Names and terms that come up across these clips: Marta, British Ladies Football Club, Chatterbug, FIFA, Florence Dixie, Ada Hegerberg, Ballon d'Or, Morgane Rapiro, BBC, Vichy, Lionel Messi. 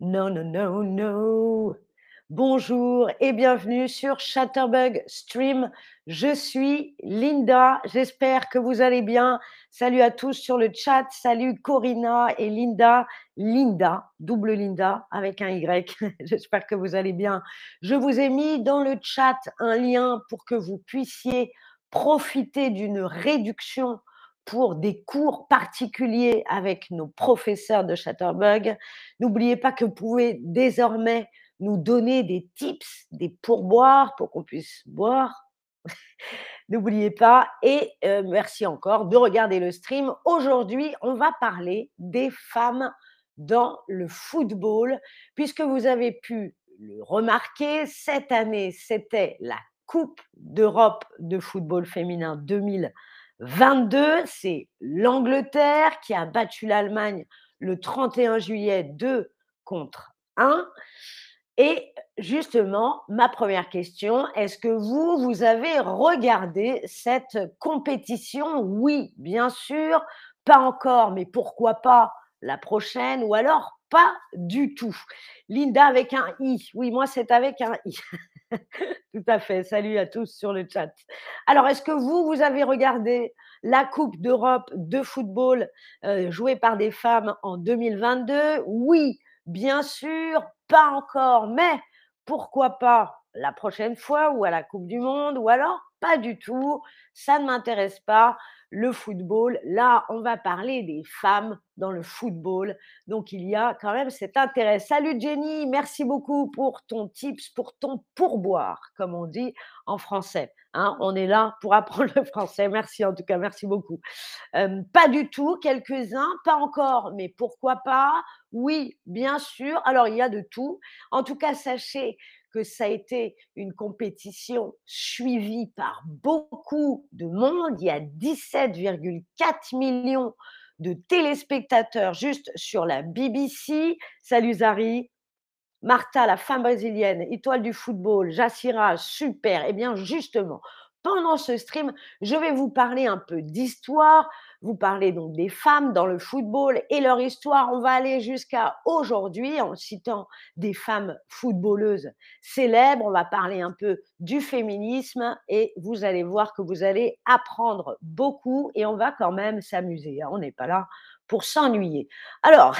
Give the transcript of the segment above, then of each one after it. Non, non, non, non. Bonjour et bienvenue sur Chatterbug Stream. Je suis Linda, j'espère que vous allez bien. Salut à tous sur le chat, salut Corina et Linda. Linda, double Linda avec un Y. J'espère que vous allez bien. Je vous ai mis dans le chat un lien pour que vous puissiez profiter d'une réduction pour des cours particuliers avec nos professeurs de Chatterbug. N'oubliez pas que vous pouvez désormais nous donner des tips, des pourboires pour qu'on puisse boire. N'oubliez pas et merci encore de regarder le stream. Aujourd'hui, on va parler des femmes dans le football puisque vous avez pu le remarquer, cette année, c'était la Coupe d'Europe de football féminin 2022, c'est l'Angleterre qui a battu l'Allemagne le 31 juillet 2-1. Et justement, ma première question, est-ce que vous avez regardé cette compétition? Oui, bien sûr, pas encore, mais pourquoi pas la prochaine ou alors pas du tout. Linda avec un I. Oui, moi, c'est avec un I. Tout à fait. Salut à tous sur le chat. Alors, est-ce que vous avez regardé la Coupe d'Europe de football jouée par des femmes en 2022? Oui, bien sûr, pas encore, mais pourquoi pas la prochaine fois ou à la Coupe du Monde ou alors pas du tout, ça ne m'intéresse pas. Le football, là, on va parler des femmes dans le football. Donc, il y a quand même cet intérêt. Salut Jenny, merci beaucoup pour ton tips, pour ton pourboire, comme on dit en français. Hein, on est là pour apprendre le français. Merci en tout cas, merci beaucoup. Pas du tout, quelques-uns, pas encore, mais pourquoi pas? Oui, bien sûr. Alors, il y a de tout. En tout cas, sachez que ça a été une compétition suivie par beaucoup de monde. Il y a 17,4 millions de téléspectateurs juste sur la BBC. Salut Zari, Marta, la femme brésilienne, étoile du football, Jassira, super. Eh bien justement, pendant ce stream, je vais vous parler un peu d'histoire, vous parler donc des femmes dans le football et leur histoire. On va aller jusqu'à aujourd'hui en citant des femmes footballeuses célèbres. On va parler un peu du féminisme et vous allez voir que vous allez apprendre beaucoup et on va quand même s'amuser. On n'est pas là pour s'ennuyer. Alors,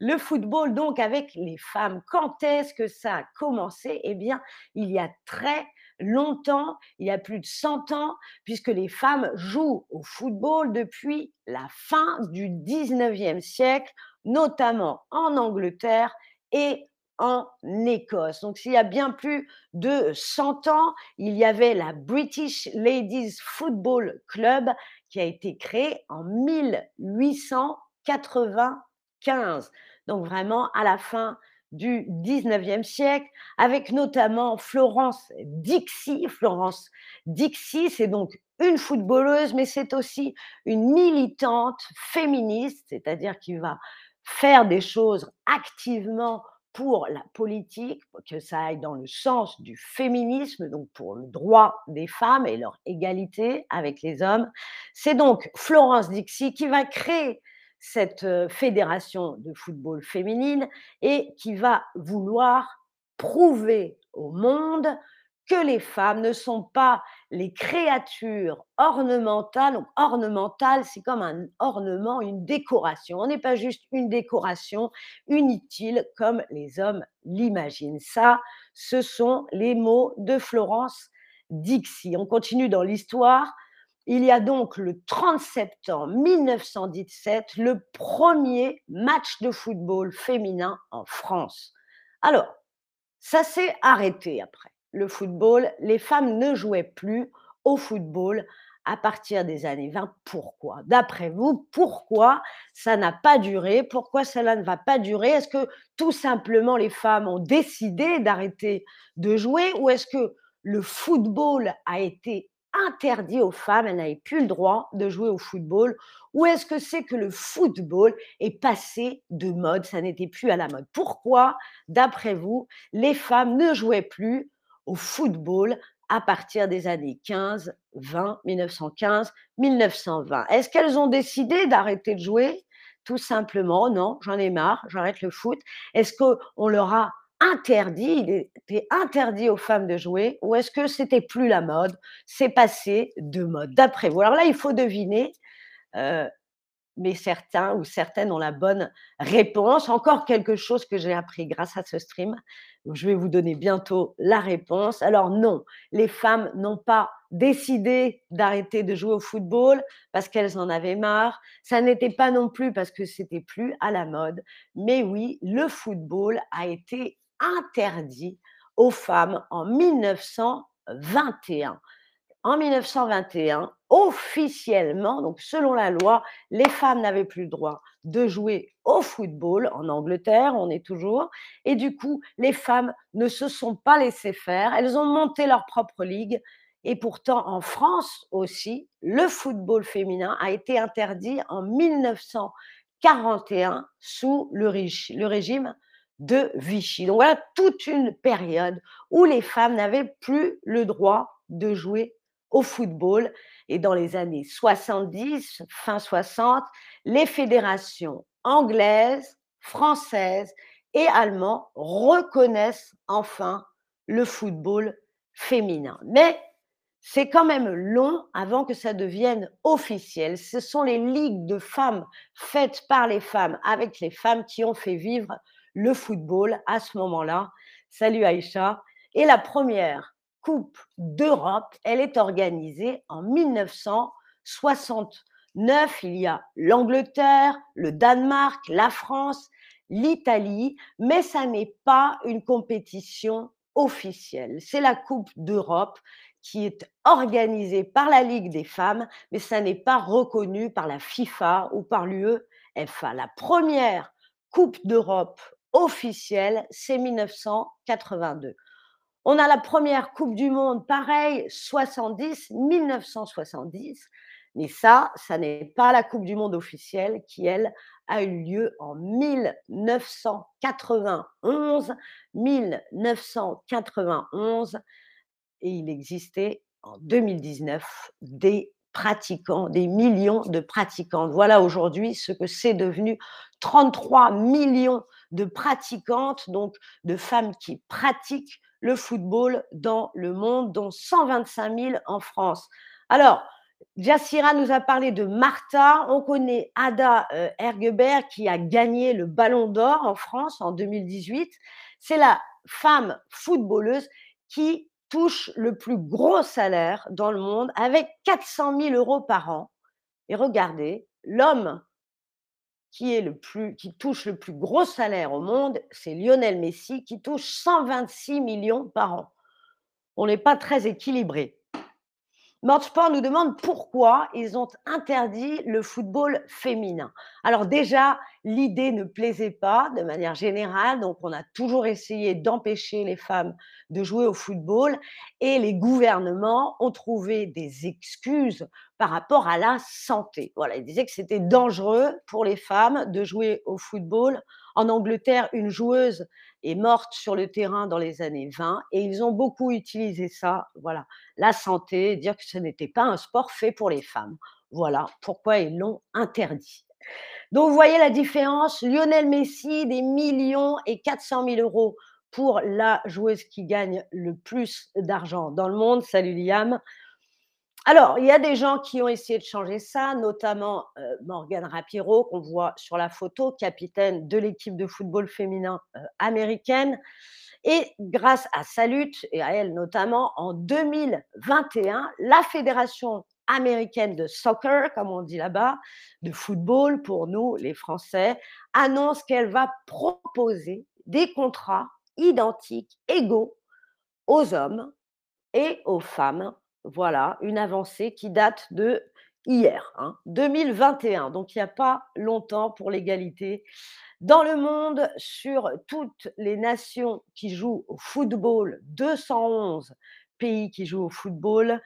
le football donc avec les femmes, quand est-ce que ça a commencé? Eh bien, il y a très longtemps, il y a plus de 100 ans, puisque les femmes jouent au football depuis la fin du 19e siècle, notamment en Angleterre et en Écosse. Donc, s'il y a bien plus de 100 ans, il y avait la British Ladies Football Club qui a été créée en 1895. Donc, vraiment à la fin du 19e siècle, avec notamment Florence Dixie. Florence Dixie, c'est donc une footballeuse, mais c'est aussi une militante féministe, c'est-à-dire qui va faire des choses activement pour la politique, que ça aille dans le sens du féminisme, donc pour le droit des femmes et leur égalité avec les hommes. C'est donc Florence Dixie qui va créer cette fédération de football féminine et qui va vouloir prouver au monde que les femmes ne sont pas les créatures ornementales. Donc, ornementales, c'est comme un ornement, une décoration. On n'est pas juste une décoration inutile comme les hommes l'imaginent. Ça, ce sont les mots de Florence Dixie. On continue dans l'histoire. Il y a donc le 30 septembre 1917, le premier match de football féminin en France. Alors, ça s'est arrêté après. Le football, les femmes ne jouaient plus au football à partir des années 20. Pourquoi? D'après vous, pourquoi ça n'a pas duré? Pourquoi cela ne va pas durer? Est-ce que tout simplement les femmes ont décidé d'arrêter de jouer ou est-ce que le football a été interdit aux femmes, elles n'avaient plus le droit de jouer au football, ou est-ce que c'est que le football est passé de mode, ça n'était plus à la mode? Pourquoi, d'après vous, les femmes ne jouaient plus au football à partir des années 15, 20, 1915, 1920? Est-ce qu'elles ont décidé d'arrêter de jouer, tout simplement, non, j'en ai marre, j'arrête le foot. Est-ce qu'on leur a interdit, il était interdit aux femmes de jouer, ou est-ce que c'était plus la mode, c'est passé de mode d'après vous? Alors là, il faut deviner, mais certains ou certaines ont la bonne réponse. Encore quelque chose que j'ai appris grâce à ce stream, je vais vous donner bientôt la réponse. Alors non, les femmes n'ont pas décidé d'arrêter de jouer au football parce qu'elles en avaient marre. Ça n'était pas non plus parce que c'était plus à la mode. Mais oui, le football a été interdit aux femmes en 1921. En 1921, officiellement, donc selon la loi, les femmes n'avaient plus le droit de jouer au football en Angleterre, on est toujours, et du coup, les femmes ne se sont pas laissées faire, elles ont monté leur propre ligue, et pourtant en France aussi, le football féminin a été interdit en 1941 sous le régime de Vichy. Donc voilà toute une période où les femmes n'avaient plus le droit de jouer au football. Et dans les années 70, fin 60, les fédérations anglaises, françaises et allemandes reconnaissent enfin le football féminin. Mais c'est quand même long avant que ça devienne officiel. Ce sont les ligues de femmes faites par les femmes, avec les femmes, qui ont fait vivre le football à ce moment-là. Salut Aïcha. Et la première Coupe d'Europe, elle est organisée en 1969. Il y a l'Angleterre, le Danemark, la France, l'Italie, mais ça n'est pas une compétition officielle. C'est la Coupe d'Europe qui est organisée par la Ligue des femmes, mais ça n'est pas reconnu par la FIFA ou par l'UEFA. La première Coupe d'Europe officielle, c'est 1982. On a la première Coupe du Monde, pareil, 1970. Mais ça n'est pas la Coupe du Monde officielle qui, elle, a eu lieu en 1991. 1991. Et il existait en 2019 des pratiquants, des millions de pratiquants. Voilà aujourd'hui ce que c'est devenu, 33 millions de pratiquantes, donc de femmes qui pratiquent le football dans le monde, dont 125 000 en France. Alors, Jassira nous a parlé de Marta. On connaît Ada Hegerberg qui a gagné le Ballon d'Or en France en 2018. C'est la femme footballeuse qui touche le plus gros salaire dans le monde avec 400 000 euros par an. Et regardez, l'homme qui touche le plus gros salaire au monde, c'est Lionel Messi, qui touche 126 millions par an. On n'est pas très équilibré. Mordsport nous demande pourquoi ils ont interdit le football féminin. Alors déjà, l'idée ne plaisait pas de manière générale, donc on a toujours essayé d'empêcher les femmes de jouer au football et les gouvernements ont trouvé des excuses par rapport à la santé. Voilà, ils disaient que c'était dangereux pour les femmes de jouer au football. En Angleterre, une joueuse est morte sur le terrain dans les années 20 et ils ont beaucoup utilisé ça, voilà, la santé, dire que ce n'était pas un sport fait pour les femmes. Voilà pourquoi ils l'ont interdit. Donc, vous voyez la différence, Lionel Messi, des millions et 400 000 euros pour la joueuse qui gagne le plus d'argent dans le monde. Salut Liam. Alors, il y a des gens qui ont essayé de changer ça, notamment Morgane Rapiro, qu'on voit sur la photo, capitaine de l'équipe de football féminin américaine. Et grâce à sa lutte, et à elle notamment, en 2021, la Fédération américaine de soccer, comme on dit là-bas, de football pour nous, les Français, annonce qu'elle va proposer des contrats identiques, égaux aux hommes et aux femmes. Voilà, une avancée qui date de hier, 2021. Donc, il n'y a pas longtemps pour l'égalité. Dans le monde, sur toutes les nations qui jouent au football, 211 pays qui jouent au football,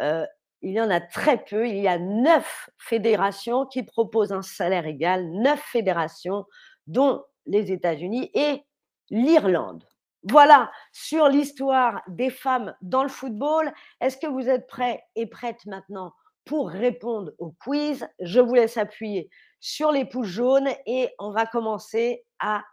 il y en a très peu. Il y a 9 fédérations qui proposent un salaire égal, 9 fédérations, dont les États-Unis et l'Irlande. Voilà, sur l'histoire des femmes dans le football. Est-ce que vous êtes prêts et prêtes maintenant pour répondre au quiz? Je vous laisse appuyer sur les pouces jaunes et on va commencer à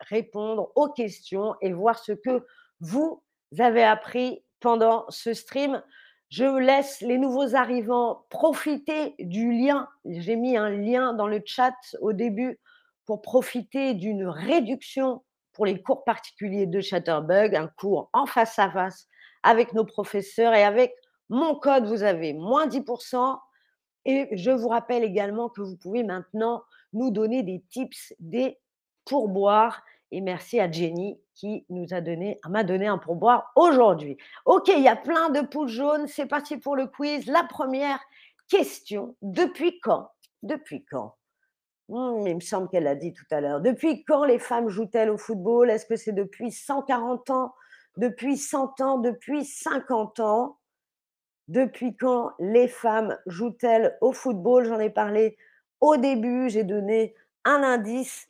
répondre aux questions et voir ce que vous avez appris pendant ce stream. Je laisse les nouveaux arrivants profiter du lien. J'ai mis un lien dans le chat au début pour profiter d'une réduction pour les cours particuliers de Chatterbug, un cours en face à face avec nos professeurs. Et avec mon code, vous avez moins 10%. Et je vous rappelle également que vous pouvez maintenant nous donner des tips, des pourboires. Et merci à Jenny qui m'a donné un pourboire aujourd'hui. Ok, il y a plein de pouces jaunes. C'est parti pour le quiz. La première question, depuis quand? Il me semble qu'elle l'a dit tout à l'heure. Depuis quand les femmes jouent-elles au football? Est-ce que c'est depuis 140 ans? Depuis 100 ans? Depuis 50 ans? Depuis quand les femmes jouent-elles au football? J'en ai parlé au début. J'ai donné un indice.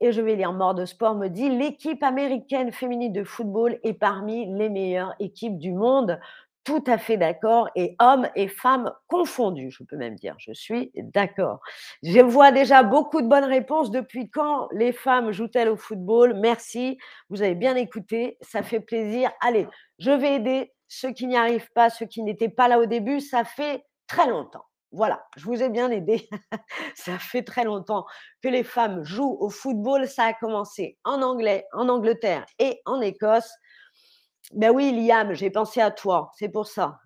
Et je vais lire Mort de Sport me dit « L'équipe américaine féminine de football est parmi les meilleures équipes du monde. » Tout à fait d'accord. Et hommes et femmes confondus, je peux même dire. Je suis d'accord. Je vois déjà beaucoup de bonnes réponses. Depuis quand les femmes jouent-elles au football? Merci. Vous avez bien écouté. Ça fait plaisir. Allez, je vais aider ceux qui n'y arrivent pas, ceux qui n'étaient pas là au début. Ça fait très longtemps. Voilà, je vous ai bien aidé. Ça fait très longtemps que les femmes jouent au football. Ça a commencé en Angleterre et en Écosse. Ben oui, Liam, j'ai pensé à toi. C'est pour ça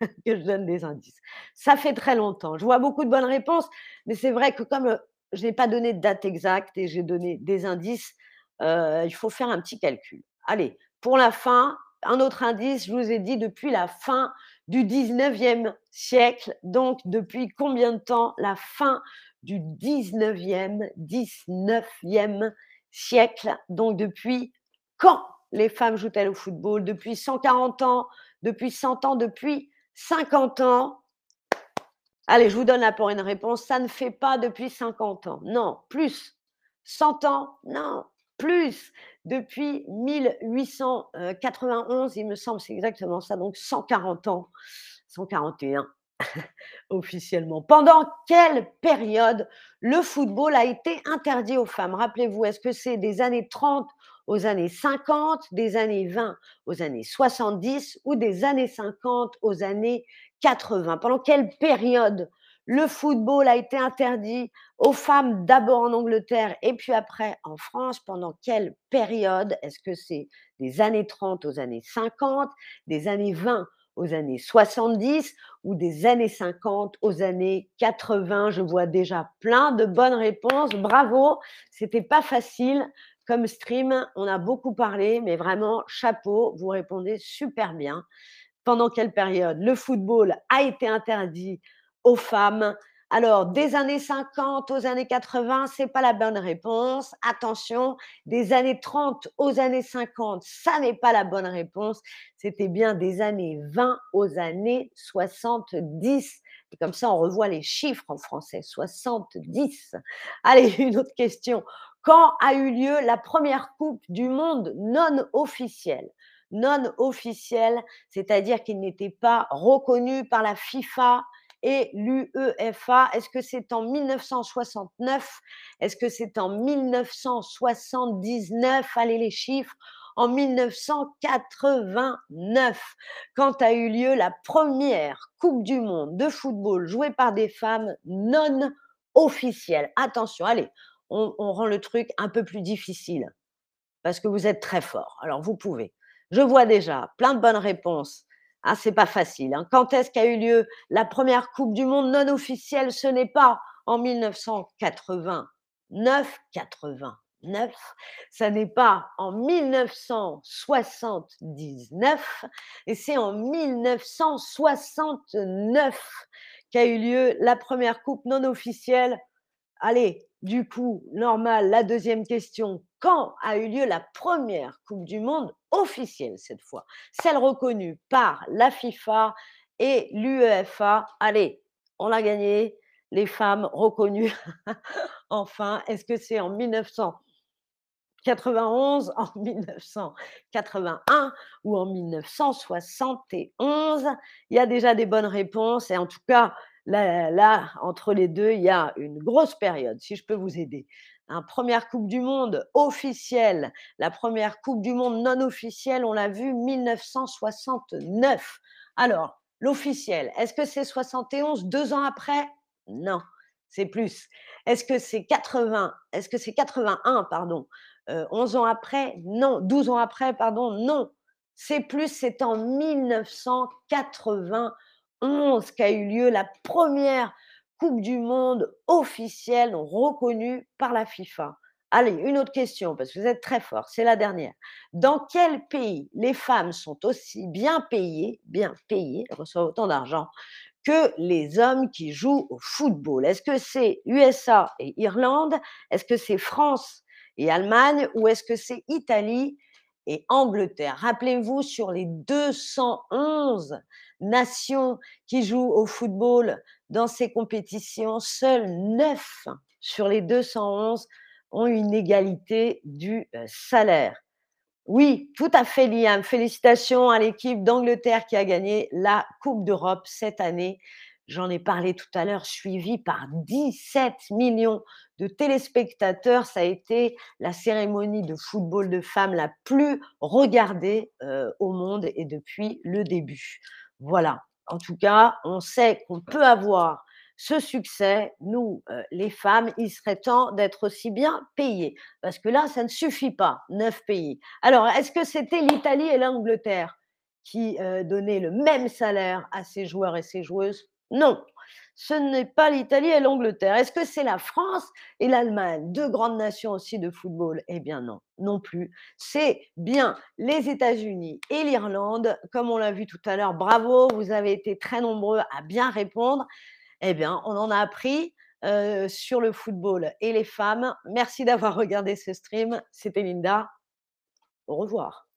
que je donne des indices. Ça fait très longtemps. Je vois beaucoup de bonnes réponses, mais c'est vrai que comme je n'ai pas donné de date exacte et j'ai donné des indices, il faut faire un petit calcul. Allez, pour la fin, un autre indice, je vous ai dit depuis la fin du 19e siècle. Donc, depuis combien de temps? La fin du 19e siècle. Donc, depuis quand les femmes jouent-elles au football? Depuis 140 ans, depuis 100 ans, depuis 50 ans? Allez, je vous donne là pour une réponse. Ça ne fait pas depuis 50 ans. Non, plus. 100 ans? Non, plus. Depuis 1891, il me semble, c'est exactement ça. Donc, 140 ans. 141 officiellement. Pendant quelle période le football a été interdit aux femmes? Rappelez-vous, est-ce que c'est des années 30 aux années 50, des années 20 aux années 70 ou des années 50 aux années 80? Pendant quelle période le football a été interdit aux femmes, d'abord en Angleterre et puis après en France? Pendant quelle période? Est-ce que c'est des années 30 aux années 50, des années 20 aux années 70 ou des années 50 aux années 80? Je vois déjà plein de bonnes réponses. Bravo, c'était pas facile comme stream. On a beaucoup parlé, mais vraiment, chapeau, vous répondez super bien. Pendant quelle période le football a été interdit aux femmes? Alors, des années 50 aux années 80, ce n'est pas la bonne réponse. Attention, des années 30 aux années 50, ça n'est pas la bonne réponse. C'était bien des années 20 aux années 70. Et comme ça, on revoit les chiffres en français, 70. Allez, une autre question. Quand a eu lieu la première Coupe du Monde non officielle? Non officielle, c'est-à-dire qu'il n'était pas reconnu par la FIFA et l'UEFA. Est-ce que c'est en 1969? Est-ce que c'est en 1979? Allez, les chiffres, en 1989. Quand a eu lieu la première Coupe du Monde de football jouée par des femmes non officielle? Attention, allez, on rend le truc un peu plus difficile parce que vous êtes très fort. Alors, vous pouvez. Je vois déjà plein de bonnes réponses. Ah, c'est pas facile. Hein. Quand est-ce qu'a eu lieu la première Coupe du Monde non officielle? Ce n'est pas en 1989. Ça n'est pas en 1979. Et c'est en 1969 qu'a eu lieu la première Coupe non officielle. Allez, du coup, normal, la deuxième question. Quand a eu lieu la première Coupe du Monde officielle cette fois? Celle reconnue par la FIFA et l'UEFA. Allez, on l'a gagnée, les femmes reconnues. Enfin, est-ce que c'est en 1991, en 1981 ou en 1971? Il y a déjà des bonnes réponses et en tout cas, Là, entre les deux, il y a une grosse période, si je peux vous aider. Hein, première Coupe du Monde officielle, la première Coupe du Monde non officielle, on l'a vu, 1969. Alors, l'officielle, est-ce que c'est 71, 2 ans après? Non, c'est plus. Est-ce que c'est 80? Est-ce que c'est 81, pardon? 11 ans après? Non. 12 ans après, pardon? Non. C'est plus, c'est en 1991 qu'a eu lieu la première Coupe du Monde officielle, donc reconnue par la FIFA. Allez, une autre question, parce que vous êtes très fort, c'est la dernière. Dans quel pays les femmes sont aussi bien payées, elles reçoivent autant d'argent, que les hommes qui jouent au football? Est-ce que c'est USA et Irlande? Est-ce que c'est France et Allemagne? Ou est-ce que c'est Italie et Angleterre? Rappelez-vous, sur les 211 nations qui jouent au football dans ces compétitions, seules 9 sur les 211 ont une égalité du salaire. Oui, tout à fait, Liam. Félicitations à l'équipe d'Angleterre qui a gagné la Coupe d'Europe cette année. J'en ai parlé tout à l'heure, suivi par 17 millions de téléspectateurs. Ça a été la cérémonie de football de femmes la plus regardée au monde et depuis le début. Voilà. En tout cas, on sait qu'on peut avoir ce succès, nous, les femmes, il serait temps d'être aussi bien payées. Parce que là, ça ne suffit pas, 9 pays. Alors, est-ce que c'était l'Italie et l'Angleterre qui donnaient le même salaire à ces joueurs et ces joueuses? Non, ce n'est pas l'Italie et l'Angleterre. Est-ce que c'est la France et l'Allemagne, deux grandes nations aussi de football? Eh bien non, non plus. C'est bien les États-Unis et l'Irlande, comme on l'a vu tout à l'heure. Bravo, vous avez été très nombreux à bien répondre. Eh bien, on en a appris sur le football et les femmes. Merci d'avoir regardé ce stream. C'était Linda. Au revoir.